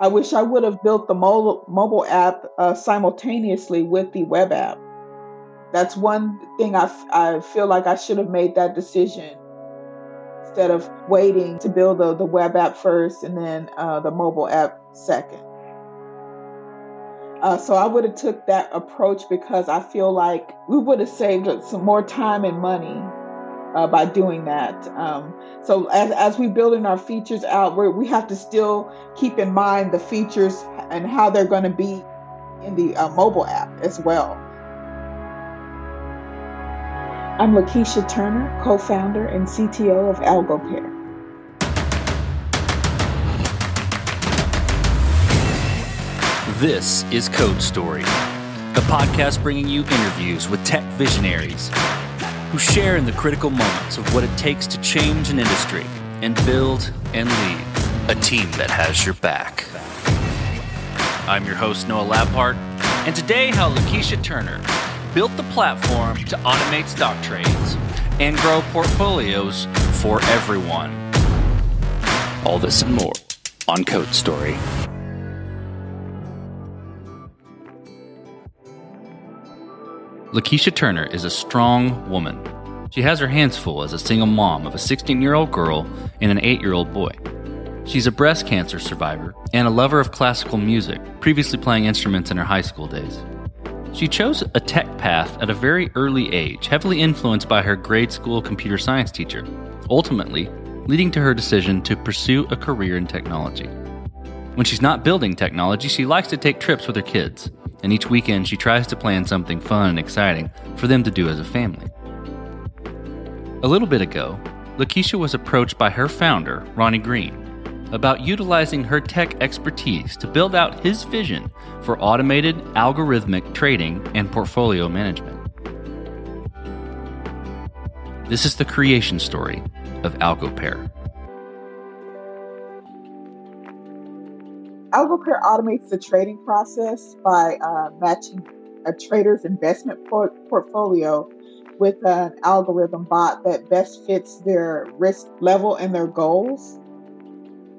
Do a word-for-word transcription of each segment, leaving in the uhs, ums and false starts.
I wish I would have built the mo- mobile app uh, simultaneously with the web app. That's one thing I, f- I feel like I should have made that decision instead of waiting to build the, the web app first and then uh, the mobile app second. Uh, so I would have took that approach because I feel like we would have saved some more time and money uh, by doing that. Um, so as, as we're building our features out, we're, we have to still keep in mind the features and how they're going to be in the uh, mobile app as well. I'm LaKeisha Turner, co-founder and C T O of AlgoPear. This is Code Story, the podcast bringing you interviews with tech visionaries who share in the critical moments of what it takes to change an industry and build and lead a team that has your back. I'm your host, Noah Labhart, and today how LaKeisha Turner built the platform to automate stock trades and grow portfolios for everyone. All this and more on Code Story. LaKeisha Turner is a strong woman. She has her hands full as a single mom of a sixteen-year-old girl and an eight-year-old boy. She's a breast cancer survivor and a lover of classical music, previously playing instruments in her high school days. She chose a tech path at a very early age, heavily influenced by her grade school computer science teacher, ultimately leading to her decision to pursue a career in technology. When she's not building technology, she likes to take trips with her kids, and each weekend she tries to plan something fun and exciting for them to do as a family. A little bit ago, LaKeisha was approached by her founder, Ronnie Green, about utilizing her tech expertise to build out his vision for automated algorithmic trading and portfolio management. This is the creation story of AlgoPear. AlgoPear automates the trading process by uh, matching a trader's investment por- portfolio with an algorithm bot that best fits their risk level and their goals.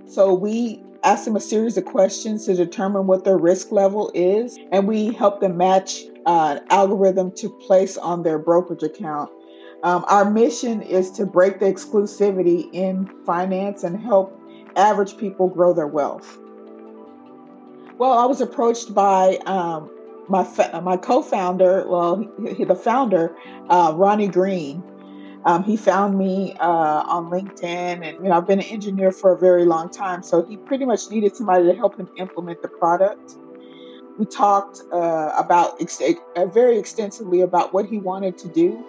So we ask them a series of questions to determine what their risk level is, and we help them match uh, an algorithm to place on their brokerage account. Um, our mission is to break the exclusivity in finance and help average people grow their wealth. Well, I was approached by um, my fa- my co-founder, well, he, the founder, uh, Ronnie Green. Um, he found me uh, on LinkedIn, and you know I've been an engineer for a very long time, so he pretty much needed somebody to help him implement the product. We talked uh, about ex- very extensively about what he wanted to do.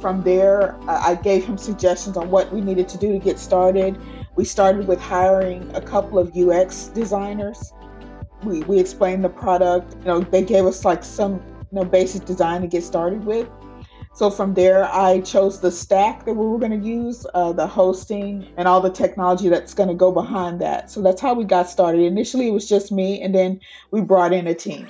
From there, uh, I gave him suggestions on what we needed to do to get started. We started with hiring a couple of U X designers. We, we explained the product. You know, they gave us like some you know, basic design to get started with. So from there, I chose the stack that we were going to use, uh, the hosting, and all the technology that's going to go behind that. So that's how we got started. Initially, it was just me, and then we brought in a team.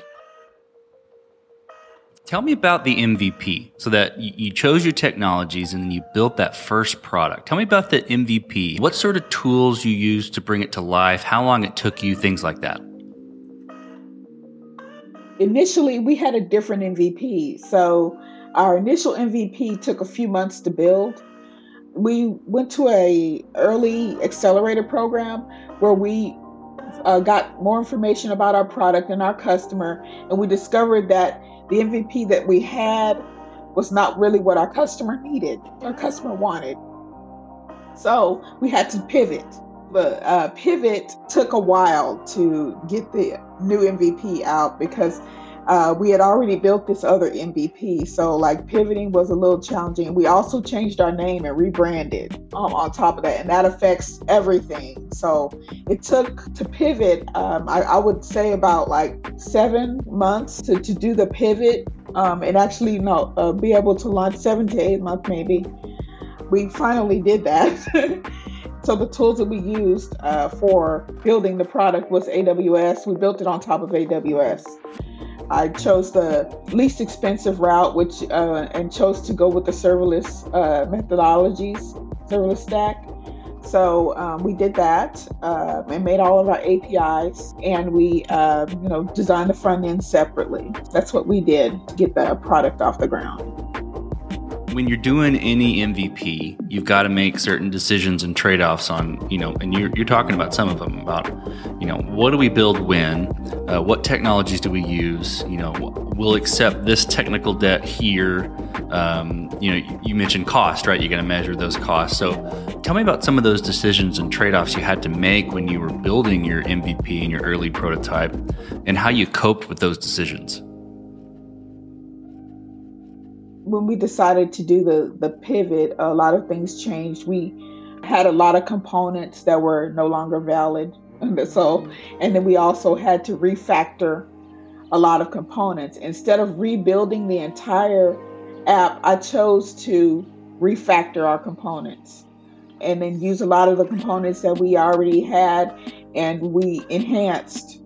Tell me about the M V P. So that you chose your technologies and then you built that first product. Tell me about the M V P. What sort of tools you used to bring it to life? How long it took you? Things like that. Initially, we had a different M V P. So our initial M V P took a few months to build. We went to a early accelerator program where we uh, got more information about our product and our customer, and we discovered that the M V P that we had was not really what our customer needed, our customer wanted. So we had to pivot. The uh, pivot took a while to get the new M V P out because uh, we had already built this other M V P. So like pivoting was a little challenging. We also changed our name and rebranded um, on top of that. And that affects everything. So it took to pivot, um, I, I would say about like seven months to, to do the pivot um, and actually you know, uh, be able to launch seven to eight months maybe. We finally did that. So the tools that we used uh, for building the product was A W S. We built it on top of A W S. I chose the least expensive route, which uh, and chose to go with the serverless uh, methodologies, serverless stack. so um, we did that uh, and made all of our A P Is, and we uh, you know designed the front end separately. That's what we did to get the product off the ground. When you're doing any M V P, you've got to make certain decisions and trade-offs on, you know, and you're, you're talking about some of them, about, you know, what do we build when, uh, what technologies do we use, you know, we'll accept this technical debt here. Um, you know, you, you mentioned cost, right? You're going to measure those costs. So tell me about some of those decisions and trade-offs you had to make when you were building your M V P and your early prototype and how you coped with those decisions. When we decided to do the, the pivot, a lot of things changed. We had a lot of components that were no longer valid. And so, and then we also had to refactor a lot of components. Instead of rebuilding the entire app, I chose to refactor our components and then use a lot of the components that we already had, and we enhanced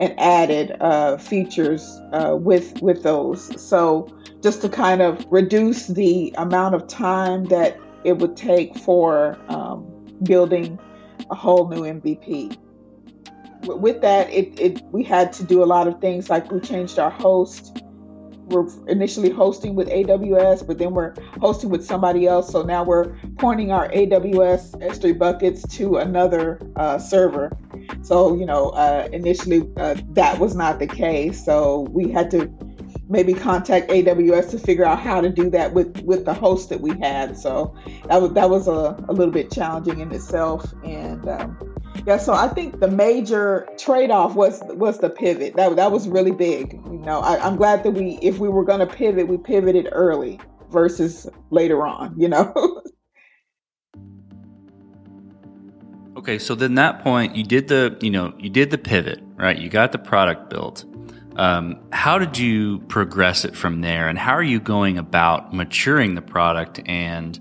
and added uh, features uh, with with those. So just to kind of reduce the amount of time that it would take for um, building a whole new M V P. With that, it, it we had to do a lot of things, like we changed our host. We're initially hosting with A W S, but then we're hosting with somebody else. So now we're pointing our A W S S three buckets to another uh, server. So, you know, uh, initially uh, that was not the case. So we had to maybe contact A W S to figure out how to do that with, with the host that we had. So that was, that was a, a little bit challenging in itself. And um, yeah, so I think the major trade-off was was the pivot. That that was really big. You know, I, I'm glad that we, if we were going to pivot, we pivoted early versus later on, you know. Okay, so then that point, you did the, you know, you did the pivot, right? You got the product built. Um, how did you progress it from there, and how are you going about maturing the product and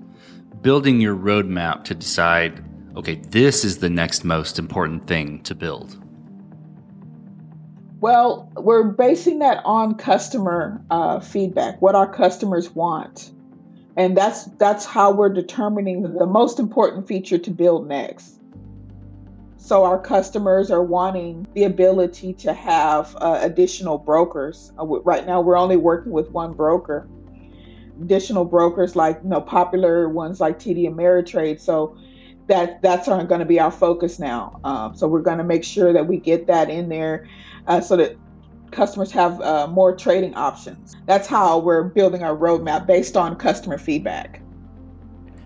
building your roadmap to decide, okay, this is the next most important thing to build? Well, we're basing that on customer uh, feedback, what our customers want. And that's that's how we're determining the most important feature to build next. So our customers are wanting the ability to have uh, additional brokers. Uh, right now, we're only working with one broker. Additional brokers like, you know, popular ones like T D Ameritrade. So that that's going to be our focus now. Um, so we're going to make sure that we get that in there uh, so that customers have uh, more trading options. That's how we're building our roadmap, based on customer feedback.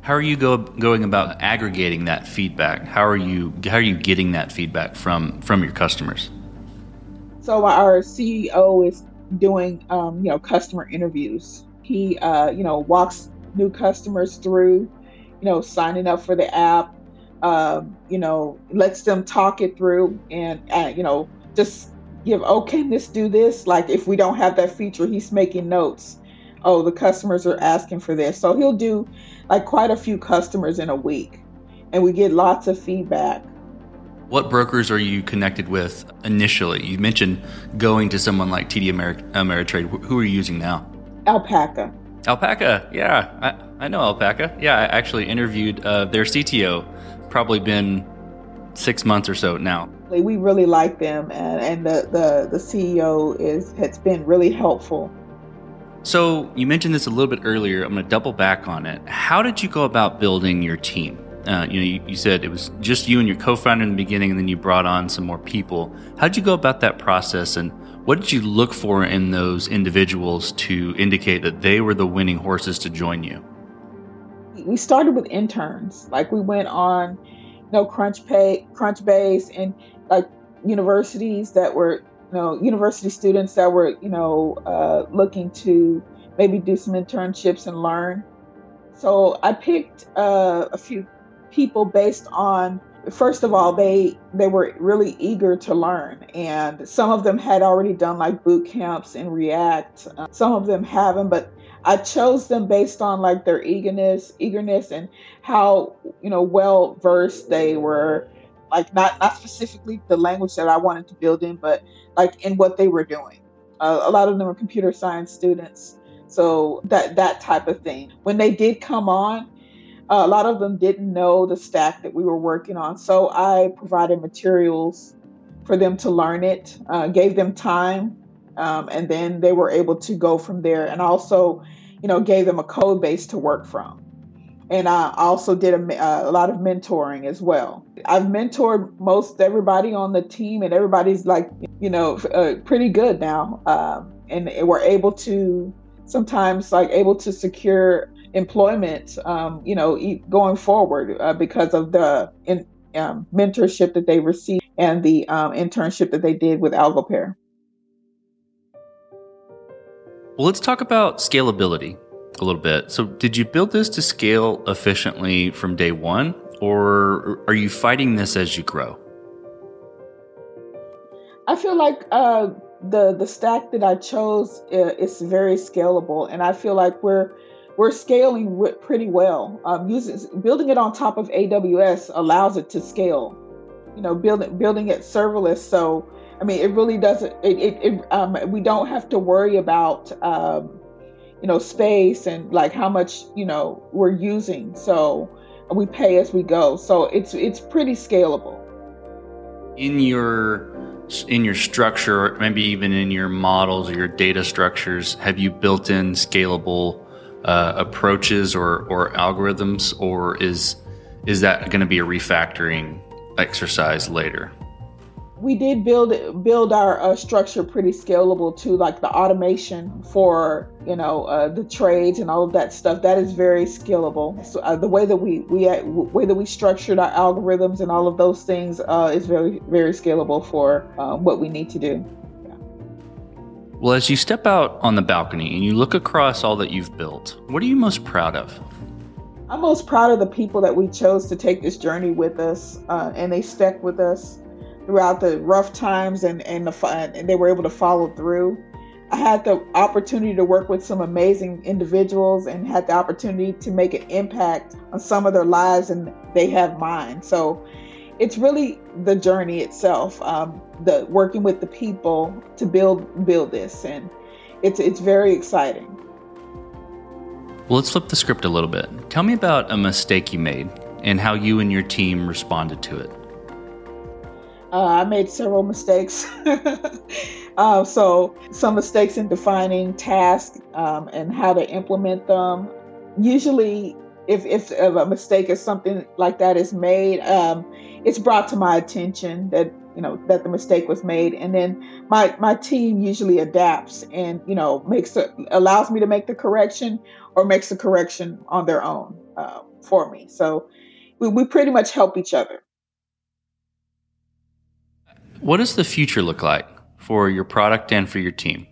How are you go, going about aggregating that feedback? How are you how are you getting that feedback from, from your customers? So our C E O is doing um, you know customer interviews. He uh, you know walks new customers through, you know signing up for the app. Um, you know lets them talk it through, and uh, you know just give, oh, can this do this? Like, if we don't have that feature, he's making notes. Oh, the customers are asking for this. So he'll do like quite a few customers in a week, and we get lots of feedback. What brokers are you connected with initially? You mentioned going to someone like T D Ameri- Ameritrade. Who are you using now? Alpaca. Alpaca, yeah. I, I know Alpaca. Yeah, I actually interviewed uh, their C T O, probably been six months or so now. We really like them, and, and the, the, the C E O is has been really helpful. So you mentioned this a little bit earlier. I'm going to double back on it. How did you go about building your team? Uh, you know, you, you said it was just you and your co-founder in the beginning, and then you brought on some more people. How did you go about that process, and what did you look for in those individuals to indicate that they were the winning horses to join you? We started with interns. Like, we went on, you know, Crunchbase, Crunchbase, and like universities that were. You know, university students that were, you know, uh, looking to maybe do some internships and learn. So I picked uh, a few people based on, first of all, they they were really eager to learn. And some of them had already done like boot camps in React. Uh, some of them haven't, but I chose them based on like their eagerness, eagerness and how, you know, well versed they were. Like, not, not specifically the language that I wanted to build in, but like in what they were doing. Uh, a lot of them are computer science students. So that, that type of thing. When they did come on, Uh, a lot of them didn't know the stack that we were working on. So I provided materials for them to learn it, uh, gave them time, um, and then they were able to go from there. And also, you know, gave them a code base to work from. And I also did a, a lot of mentoring as well. I've mentored most everybody on the team, and everybody's like, you know, uh, pretty good now. Uh, and we're able to sometimes like able to secure employment, um, you know, going forward uh, because of the in, um, mentorship that they received and the um, internship that they did with AlgoPear. Well, let's talk about scalability a little bit. So did you build this to scale efficiently from day one, or are you fighting this as you grow? I feel like uh, the the stack that I chose uh, is very scalable, and I feel like we're we're scaling w- pretty well. Um, using building it on top of A W S allows it to scale. You know, building building it serverless, so I mean, it really doesn't. It it, it um, we don't have to worry about. Um, you know, space and like how much, you know, we're using. So we pay as we go. So it's it's pretty scalable. In your in your structure, maybe even in your models or your data structures, have you built in scalable uh, approaches or, or algorithms, or is is that going to be a refactoring exercise later? We did build build our uh, structure pretty scalable to like the automation for, you know, uh, the trades and all of that stuff. That is very scalable. So uh, the way that we we uh, way that we structured our algorithms and all of those things uh, is very, very scalable for uh, what we need to do. Yeah. Well, as you step out on the balcony and you look across all that you've built, what are you most proud of? I'm most proud of the people that we chose to take this journey with us, uh, and they stuck with us throughout the rough times, and, and the fun, and they were able to follow through. I had the opportunity to work with some amazing individuals and had the opportunity to make an impact on some of their lives, and they have mine. So it's really the journey itself, um, the working with the people to build build this, and it's it's very exciting. Well, let's flip the script a little bit. Tell me about a mistake you made and how you and your team responded to it. Uh, I made several mistakes. uh, so some mistakes in defining tasks um, and how to implement them. Usually, if, if, if a mistake or something like that is made, um, it's brought to my attention that, you know, that the mistake was made. And then my, my team usually adapts and, you know, makes a, allows me to make the correction or makes the correction on their own uh, for me. So we, we pretty much help each other. What does the future look like for your product and for your team?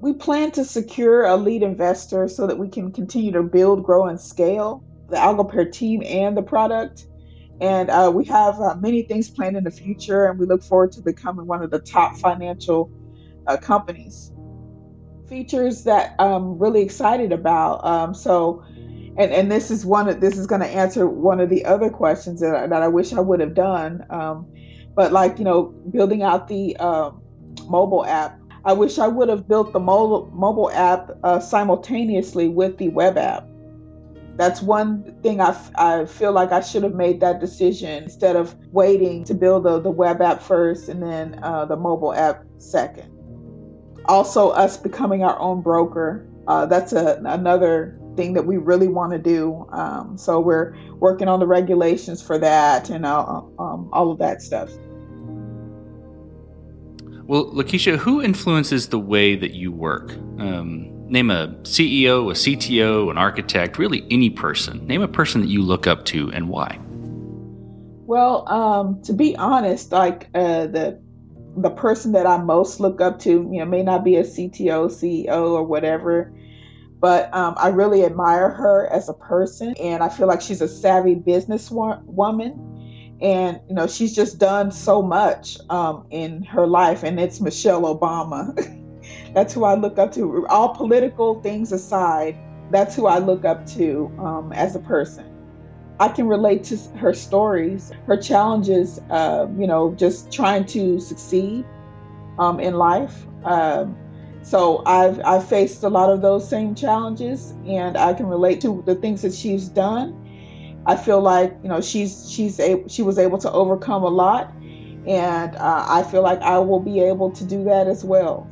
We plan to secure a lead investor so that we can continue to build, grow, and scale the AlgoPear team and the product. And uh, we have uh, many things planned in the future, and we look forward to becoming one of the top financial uh, companies. Features that I'm really excited about. Um, so. And and this is one of, this is going to answer one of the other questions that I, that I wish I would have done. Um, but like, you know, building out the uh, mobile app, I wish I would have built the mobile mobile app uh, simultaneously with the web app. That's one thing I, f- I feel like I should have made that decision instead of waiting to build the, the web app first and then uh, the mobile app second. Also, us becoming our own broker. Uh, that's a, another thing that we really want to do. Um, so we're working on the regulations for that and uh, um, all of that stuff. Well, LaKeisha, who influences the way that you work? Um, name a C E O, a C T O, an architect, really any person. Name a person that you look up to and why. Well, um, to be honest, like uh, the the person that I most look up to, you know, may not be a C T O, C E O, or whatever. But um, I really admire her as a person, and I feel like she's a savvy business wo- woman, and you know she's just done so much um, in her life. And it's Michelle Obama. That's who I look up to. All political things aside, that's who I look up to um, as a person. I can relate to her stories, her challenges. Uh, you know, just trying to succeed um, in life. Uh, So I've, I've faced a lot of those same challenges, and I can relate to the things that she's done. I feel like, you know, she's she's able, she was able to overcome a lot, and uh, I feel like I will be able to do that as well.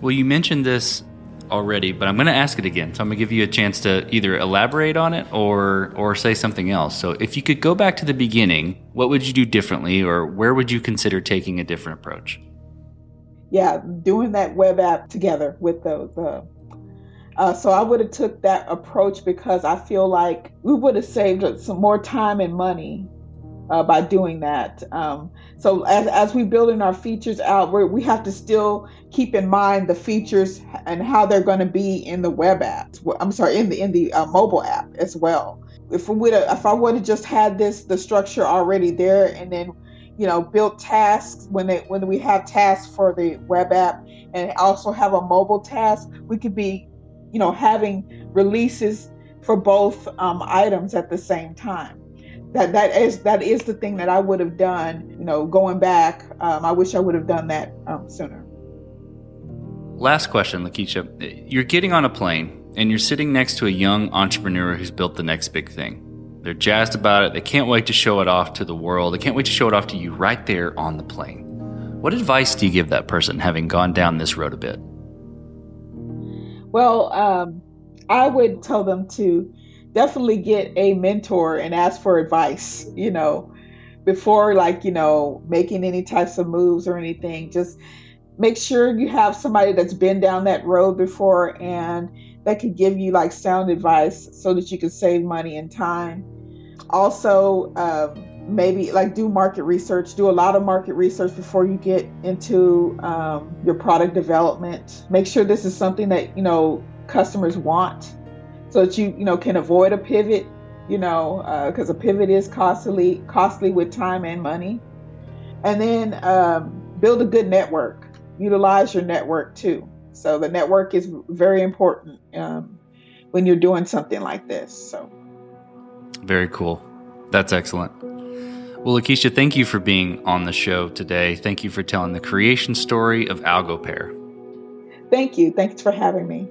Well, you mentioned this already, but I'm going to ask it again. So I'm going to give you a chance to either elaborate on it or or say something else. So if you could go back to the beginning, what would you do differently, or where would you consider taking a different approach? Yeah, doing that web app together with the, the Uh, so I would have took that approach, because I feel like we would have saved some more time and money uh, by doing that. Um, so as as we're building our features out, we we have to still keep in mind the features and how they're going to be in the web app. I'm sorry, in the in the uh, mobile app as well. If we would if I would have just had this the structure already there, and then, you know, built tasks when they when we have tasks for the web app, and also have a mobile task, we could be, you know, having releases for both um, items at the same time. That that is that is the thing that I would have done. You know, going back, um, I wish I would have done that um, sooner. Last question, LaKeisha. You're getting on a plane and you're sitting next to a young entrepreneur who's built the next big thing. They're jazzed about it. They can't wait to show it off to the world. They can't wait to show it off to you right there on the plane. What advice do you give that person, having gone down this road a bit? Well, um, I would tell them to definitely get a mentor and ask for advice, you know, before, like, you know, making any types of moves or anything. Just make sure you have somebody that's been down that road before, and that could give you like sound advice so that you can save money and time. Also, um, maybe like do market research, do a lot of market research before you get into um, your product development. Make sure this is something that, you know, customers want, so that you, you know, can avoid a pivot, you know, because uh, a pivot is costly, costly with time and money. And then um, build a good network, utilize your network too. So the network is very important um, when you're doing something like this. So. Very cool. That's excellent. Well, LaKeisha, thank you for being on the show today. Thank you for telling the creation story of AlgoPear. Thank you. Thanks for having me.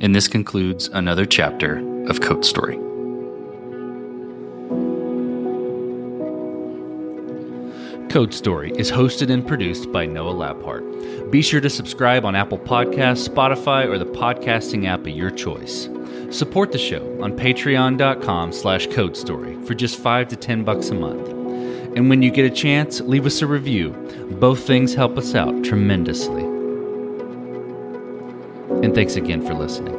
And this concludes another chapter of Code Story. Code Story is hosted and produced by Noah Labhart. Be sure to subscribe on Apple Podcasts, Spotify, or the podcasting app of your choice. Support the show on patreon.com slash code story for just five to ten bucks a month. And when you get a chance, leave us a review. Both things help us out tremendously. And thanks again for listening.